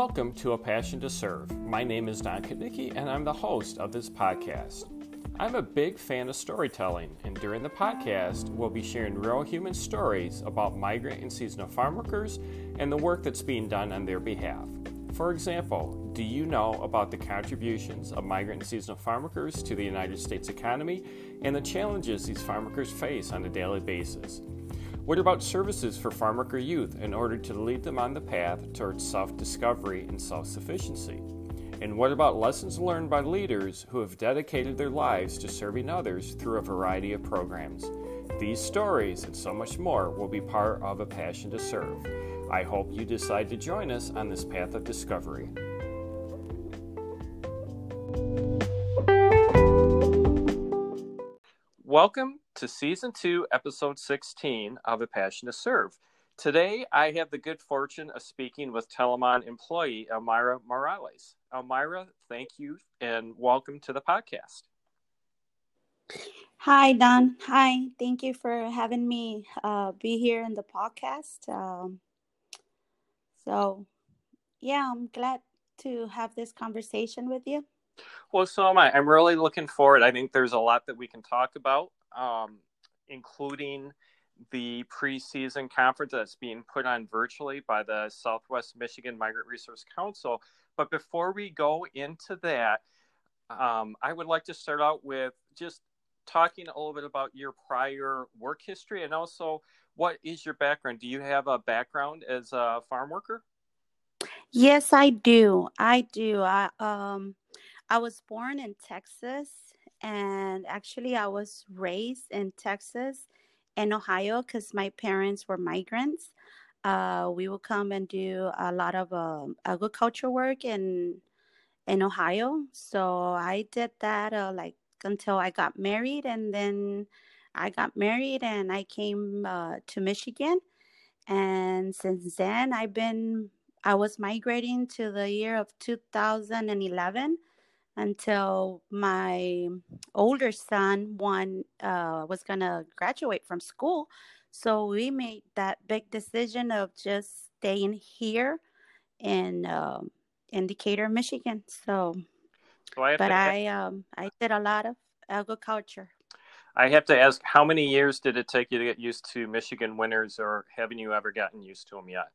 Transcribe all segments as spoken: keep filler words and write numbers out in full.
Welcome to A Passion to Serve. My name is Don Kuchnicki, and I'm the host of this podcast. I'm a big fan of storytelling, and during the podcast, we'll be sharing real human stories about migrant and seasonal farm workers and the work that's being done on their behalf. For example, do you know about the contributions of migrant and seasonal farm workers to the United States economy and the challenges these farm workers face on a daily basis? What about services for farmworker youth in order to lead them on the path towards self-discovery and self-sufficiency? And what about lessons learned by leaders who have dedicated their lives to serving others through a variety of programs? These stories and so much more will be part of A Passion to Serve. I hope you decide to join us on this path of discovery. Welcome to Season two, Episode sixteen of A Passion to Serve. Today, I have the good fortune of speaking with Telamon employee Elmira Morales. Elmira, thank you and welcome to the podcast. Hi, Don. Hi. Thank you for having me uh, be here in the podcast. Um, so, yeah, I'm glad to have this conversation with you. Well, so am I. I'm really looking forward. I think there's a lot that we can talk about, um, including the preseason conference that's being put on virtually by the Southwest Michigan Migrant Resource Council. But before we go into that, um, I would like to start out with just talking a little bit about your prior work history and also what is your background? Do you have a background as a farm worker? Yes, I do. I do. I, um, I was born in Texas, and actually I was raised in Texas and Ohio because my parents were migrants. Uh, we would come and do a lot of uh, agriculture work in in Ohio. So I did that uh, like until I got married, and then I got married and I came uh, to Michigan. And since then, I've been I was migrating to the year of two thousand eleven. Until my older son one uh, was gonna graduate from school. So we made that big decision of just staying here in uh, in Decatur, Michigan. So, so I have but to, I um, I did a lot of agriculture. I have to ask, how many years did it take you to get used to Michigan winters, or haven't you ever gotten used to them yet?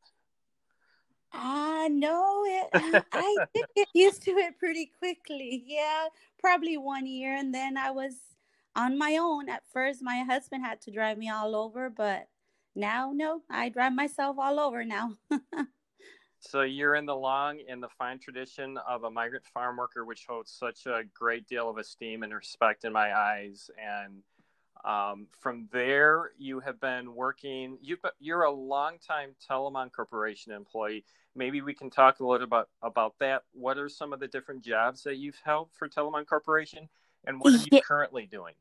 Ah, uh, no, it, I did get used to it pretty quickly. Yeah, probably one year. And then I was on my own. At first, my husband had to drive me all over. But now, no, I drive myself all over now. So you're in the long and the fine tradition of a migrant farm worker, which holds such a great deal of esteem and respect in my eyes. And Um, from there, you have been working, you've, you're a longtime Telamon Corporation employee. Maybe we can talk a little about, about that. What are some of the different jobs that you've held for Telamon Corporation, and what are you yeah. currently doing?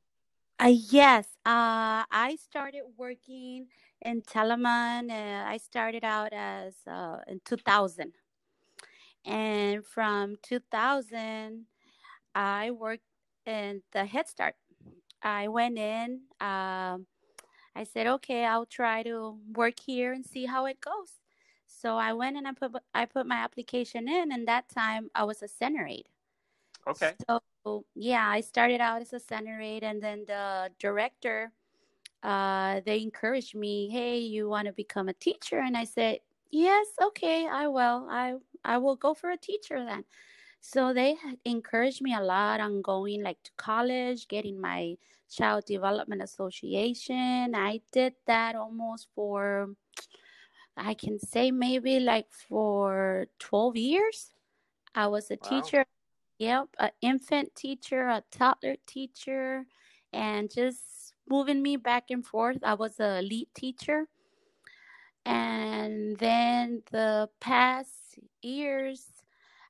Uh, yes, uh, I started working in Telamon. Uh, I started out as uh, in two thousand. And from two thousand, I worked in the Head Start. I went in, um, I said, okay, I'll try to work here and see how it goes. So I went and I put I put my application in, and that time I was a center aide. Okay. So, yeah, I started out as a center aide, and then the director, uh, they encouraged me, hey, you want to become a teacher? And I said, yes, okay, I will. I, I will go for a teacher then. So they encouraged me a lot on going like to college, getting my Child Development Association. I did that almost for, I can say maybe like for twelve years. I was a wow. teacher, yep, an infant teacher, a toddler teacher, and just moving me back and forth. I was a lead teacher. And then the past years,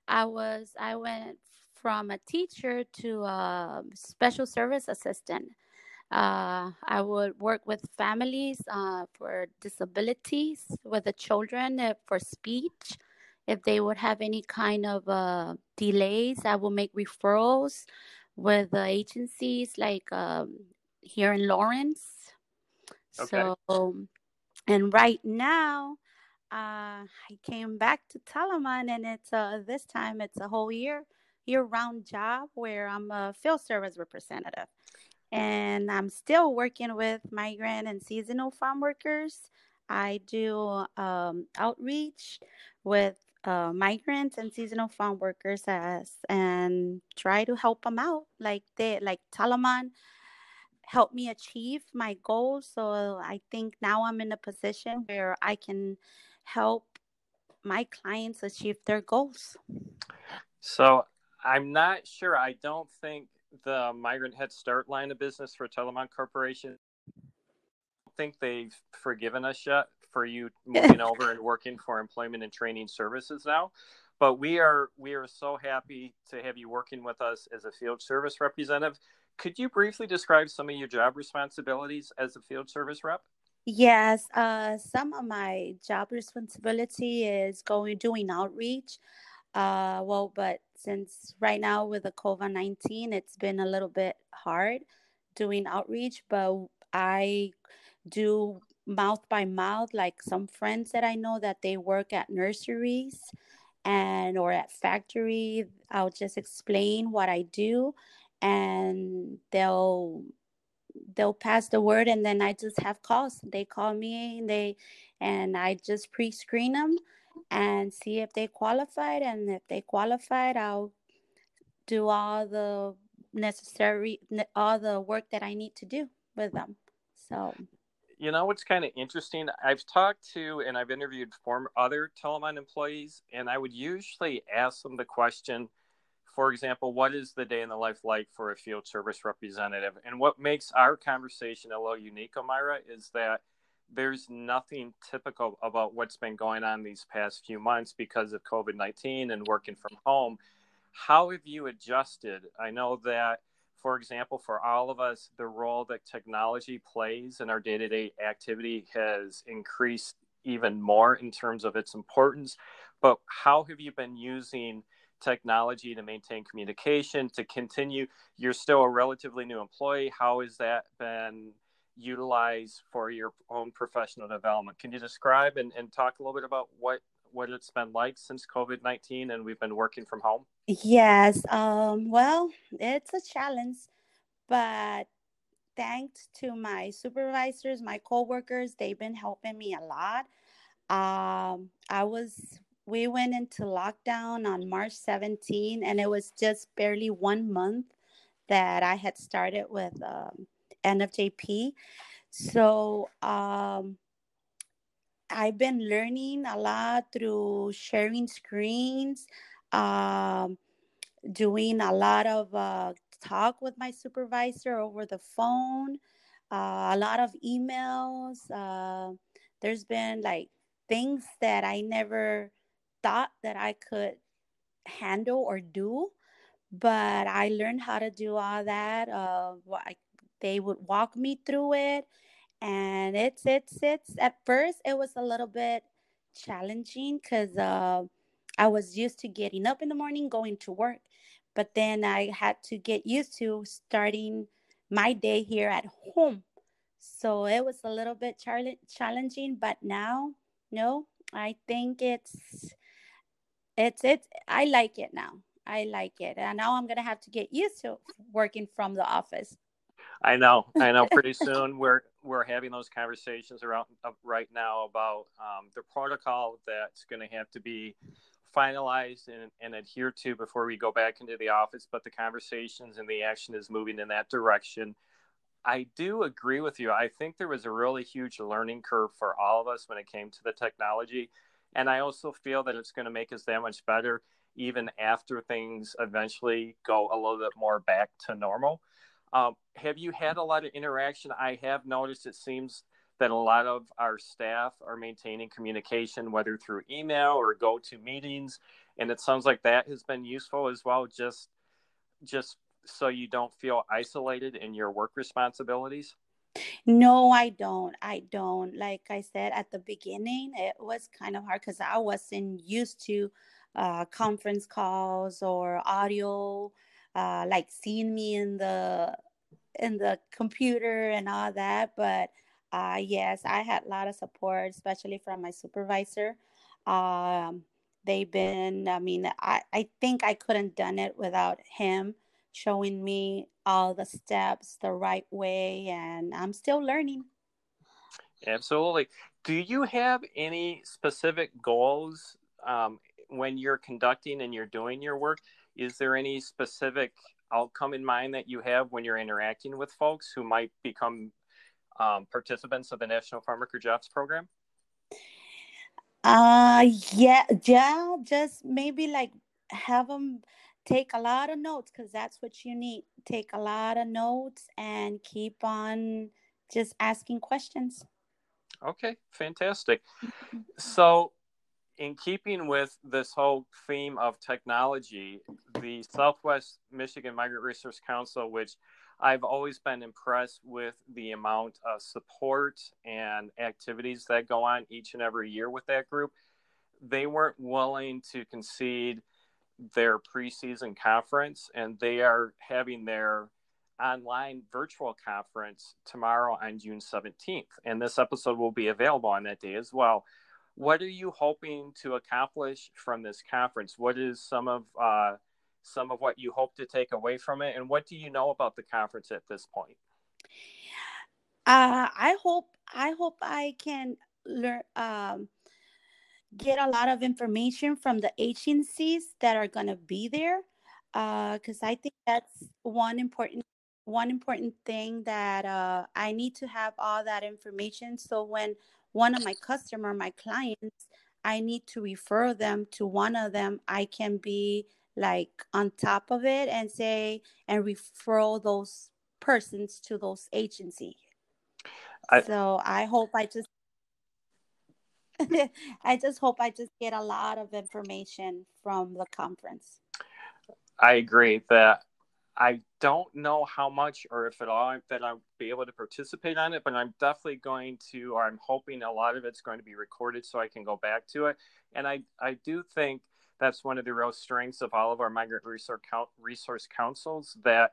I was, I went from a teacher to a special service assistant. Uh, I would work with families uh, for disabilities, with the children uh, for speech. If they would have any kind of uh, delays, I would make referrals with uh, agencies like um, here in Lawrence. Okay. So, and right now, uh, I came back to Telamon, and it's uh, this time it's a whole year, year-round job where I'm a field service representative. And I'm still working with migrant and seasonal farm workers. I do um, outreach with uh, migrants and seasonal farm workers as, and try to help them out. Like they, like Telamon helped me achieve my goals. So I think now I'm in a position where I can help my clients achieve their goals. So I'm not sure. I don't think the Migrant Head Start line of business for Telamon Corporation, I don't think they've forgiven us yet for you moving over and working for Employment and Training Services now. But we are we are so happy to have you working with us as a field service representative. Could you briefly describe some of your job responsibilities as a field service rep? Yes, uh, some of my job responsibility is going doing outreach. Uh, well, but since right now with the COVID nineteen, it's been a little bit hard doing outreach, but I do mouth by mouth, like some friends that I know that they work at nurseries and or at factory. I'll just explain what I do and they'll they'll pass the word, and then I just have calls. They call me and they and I just pre-screen them and see if they qualified, and if they qualified, I'll do all the necessary, all the work that I need to do with them. So, you know, what's kind of interesting, I've talked to and I've interviewed former other Telamon employees, and I would usually ask them the question, for example, what is the day in the life like for a field service representative? And what makes our conversation a little unique, Elmira, is that there's nothing typical about what's been going on these past few months because of COVID nineteen and working from home. How have you adjusted? I know that, for example, for all of us, the role that technology plays in our day-to-day activity has increased even more in terms of its importance. But how have you been using technology to maintain communication, to continue? You're still a relatively new employee. How has that been utilize for your own professional development? Can you describe and, and talk a little bit about what, what it's been like since COVID nineteen and we've been working from home? Yes. Um, well, it's a challenge, but thanks to my supervisors, my coworkers, they've been helping me a lot. Um, I was, we went into lockdown on March seventeenth, and it was just barely one month that I had started with, um, N F J P. So um, I've been learning a lot through sharing screens, um, doing a lot of uh, talk with my supervisor over the phone, uh, a lot of emails. Uh, there's been like things that I never thought that I could handle or do, but I learned how to do all that. Uh, what I They would walk me through it, and it's, it's, it's, at first it was a little bit challenging because uh, I was used to getting up in the morning, going to work, but then I had to get used to starting my day here at home. So it was a little bit char- challenging, but now, no, I think it's, it's, it's, I like it now. I like it. And now I'm going to have to get used to working from the office. I know, I know. Pretty soon we're we're having those conversations around uh, right now about um, the protocol that's going to have to be finalized and, and adhered to before we go back into the office. But the conversations and the action is moving in that direction. I do agree with you. I think there was a really huge learning curve for all of us when it came to the technology, and I also feel that it's going to make us that much better even after things eventually go a little bit more back to normal. Um, have you had a lot of interaction? I have noticed it seems that a lot of our staff are maintaining communication, whether through email or go-to meetings. And it sounds like that has been useful as well, just just so you don't feel isolated in your work responsibilities. No, I don't. I don't. Like I said, at the beginning, it was kind of hard because I wasn't used to uh, conference calls or audio. Uh, like seeing me in the in the computer and all that, but Uh, yes, I had a lot of support, especially from my supervisor. Um, they've been, I mean, I, I think I couldn't done it without him showing me all the steps the right way, and I'm still learning. Absolutely. Do you have any specific goals um, when you're conducting and you're doing your work? Is there any specific outcome in mind that you have when you're interacting with folks who might become um, participants of the National Farmworker Jobs Program? Uh, yeah, yeah, just maybe like have them take a lot of notes, because that's what you need. Take a lot of notes and keep on just asking questions. Okay, fantastic. So in keeping with this whole theme of technology, the Southwest Michigan Migrant Resource Council, which I've always been impressed with the amount of support and activities that go on each and every year with that group, they weren't willing to concede their preseason conference, and they are having their online virtual conference tomorrow on June seventeenth, and this episode will be available on that day as well. What are you hoping to accomplish from this conference? What is some of uh, some of what you hope to take away from it, and what do you know about the conference at this point? Uh, I hope I hope I can learn um, get a lot of information from the agencies that are going to be there, because uh, I think that's one important. One important thing that uh, I need to have all that information. So when one of my customer, my clients, I need to refer them to one of them, I can be like on top of it and say and refer those persons to those agency. I, so I hope I just, I just hope I just get a lot of information from the conference. I agree that. I don't know how much or if at all that I'll be able to participate on it, but I'm definitely going to, or I'm hoping a lot of it's going to be recorded so I can go back to it. And I, I do think that's one of the real strengths of all of our migrant resource, resource councils, that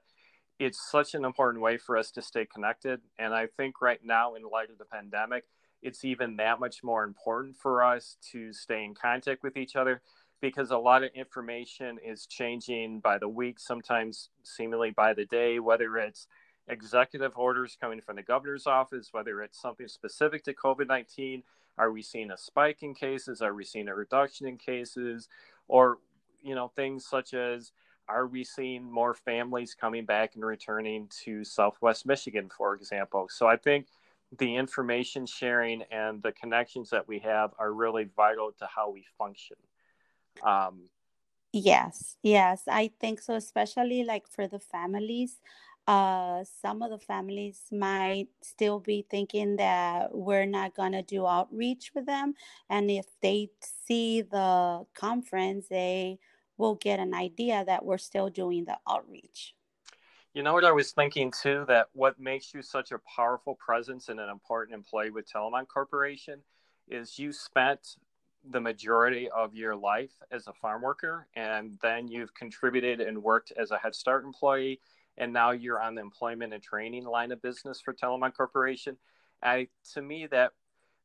it's such an important way for us to stay connected. And I think right now, in light of the pandemic, it's even that much more important for us to stay in contact with each other, because a lot of information is changing by the week, sometimes seemingly by the day, whether it's executive orders coming from the governor's office, whether it's something specific to COVID nineteen, are we seeing a spike in cases? Are we seeing a reduction in cases? Or, you know, things such as, are we seeing more families coming back and returning to Southwest Michigan, for example? So I think the information sharing and the connections that we have are really vital to how we function. Um, yes, yes, I think so, especially like for the families. Uh, some of the families might still be thinking that we're not going to do outreach with them. And if they see the conference, they will get an idea that we're still doing the outreach. You know what I was thinking too, that what makes you such a powerful presence and an important employee with Telamon Corporation is you spent the majority of your life as a farm worker, and then you've contributed and worked as a Head Start employee, and now you're on the employment and training line of business for Telamon Corporation. I, to me, that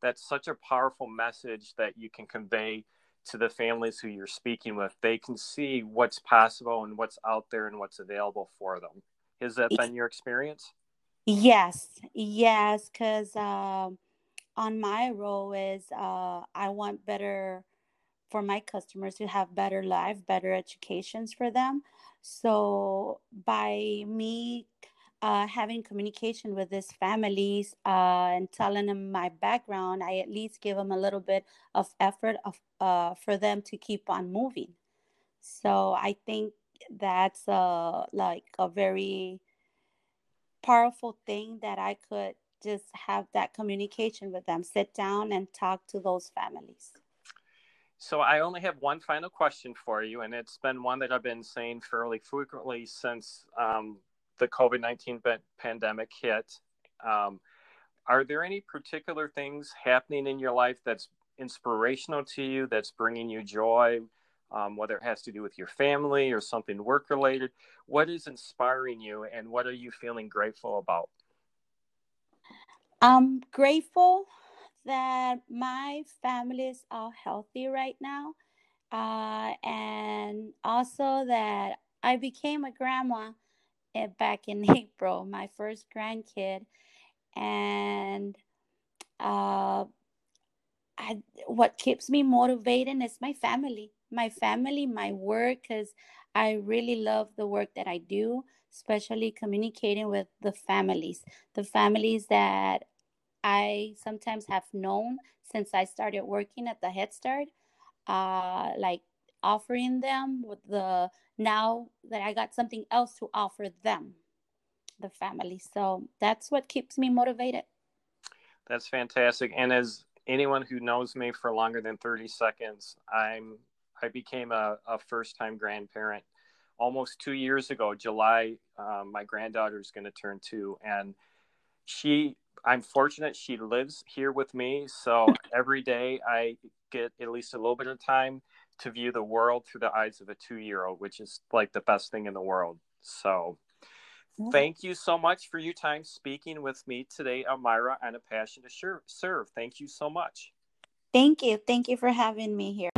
that's such a powerful message that you can convey to the families who you're speaking with. They can see what's possible and what's out there and what's available for them. Has that been your experience? Yes, yes, because um, on my role is uh, I want better for my customers to have better life, better educations for them. So by me uh, having communication with these families uh, and telling them my background, I at least give them a little bit of effort of uh, for them to keep on moving. So I think that's uh, like a very powerful thing that I could just have that communication with them, sit down and talk to those families. So I only have one final question for you, and it's been one that I've been saying fairly frequently since um, the COVID nineteen pandemic hit. Um, are there any particular things happening in your life that's inspirational to you, that's bringing you joy, um, whether it has to do with your family or something work-related? What is inspiring you, and what are you feeling grateful about? I'm grateful that my families are healthy right now, uh, and also that I became a grandma back in April, my first grandkid, and uh, I, what keeps me motivated is my family, my family, my work, because I really love the work that I do, especially communicating with the families, the families that I sometimes have known since I started working at the Head Start, uh, like offering them with the, now that I got something else to offer them, the family. So that's what keeps me motivated. That's fantastic. And as anyone who knows me for longer than thirty seconds, I'm, I became a, a first-time grandparent almost two years ago, July. Um, my granddaughter's going to turn two, and she, I'm fortunate she lives here with me. So every day I get at least a little bit of time to view the world through the eyes of a two-year-old, which is like the best thing in the world. So thank you so much for your time speaking with me today, Elmira, on A Passion to Serve. Thank you so much. Thank you. Thank you for having me here.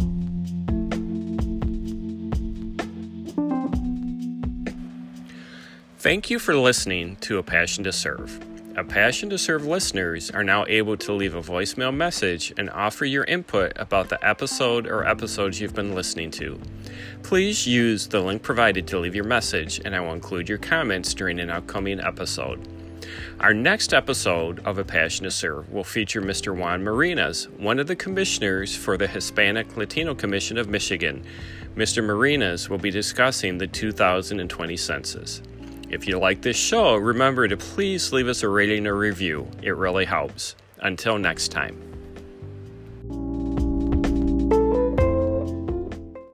Thank you for listening to A Passion to Serve. A Passion to Serve listeners are now able to leave a voicemail message and offer your input about the episode or episodes you've been listening to. Please use the link provided to leave your message, and I will include your comments during an upcoming episode. Our next episode of A Passion to Serve will feature Mister Juan Marinas, one of the commissioners for the Hispanic Latino Commission of Michigan. Mister Marinas will be discussing the two thousand twenty census. If you like this show, remember to please leave us a rating or review. It really helps. Until next time.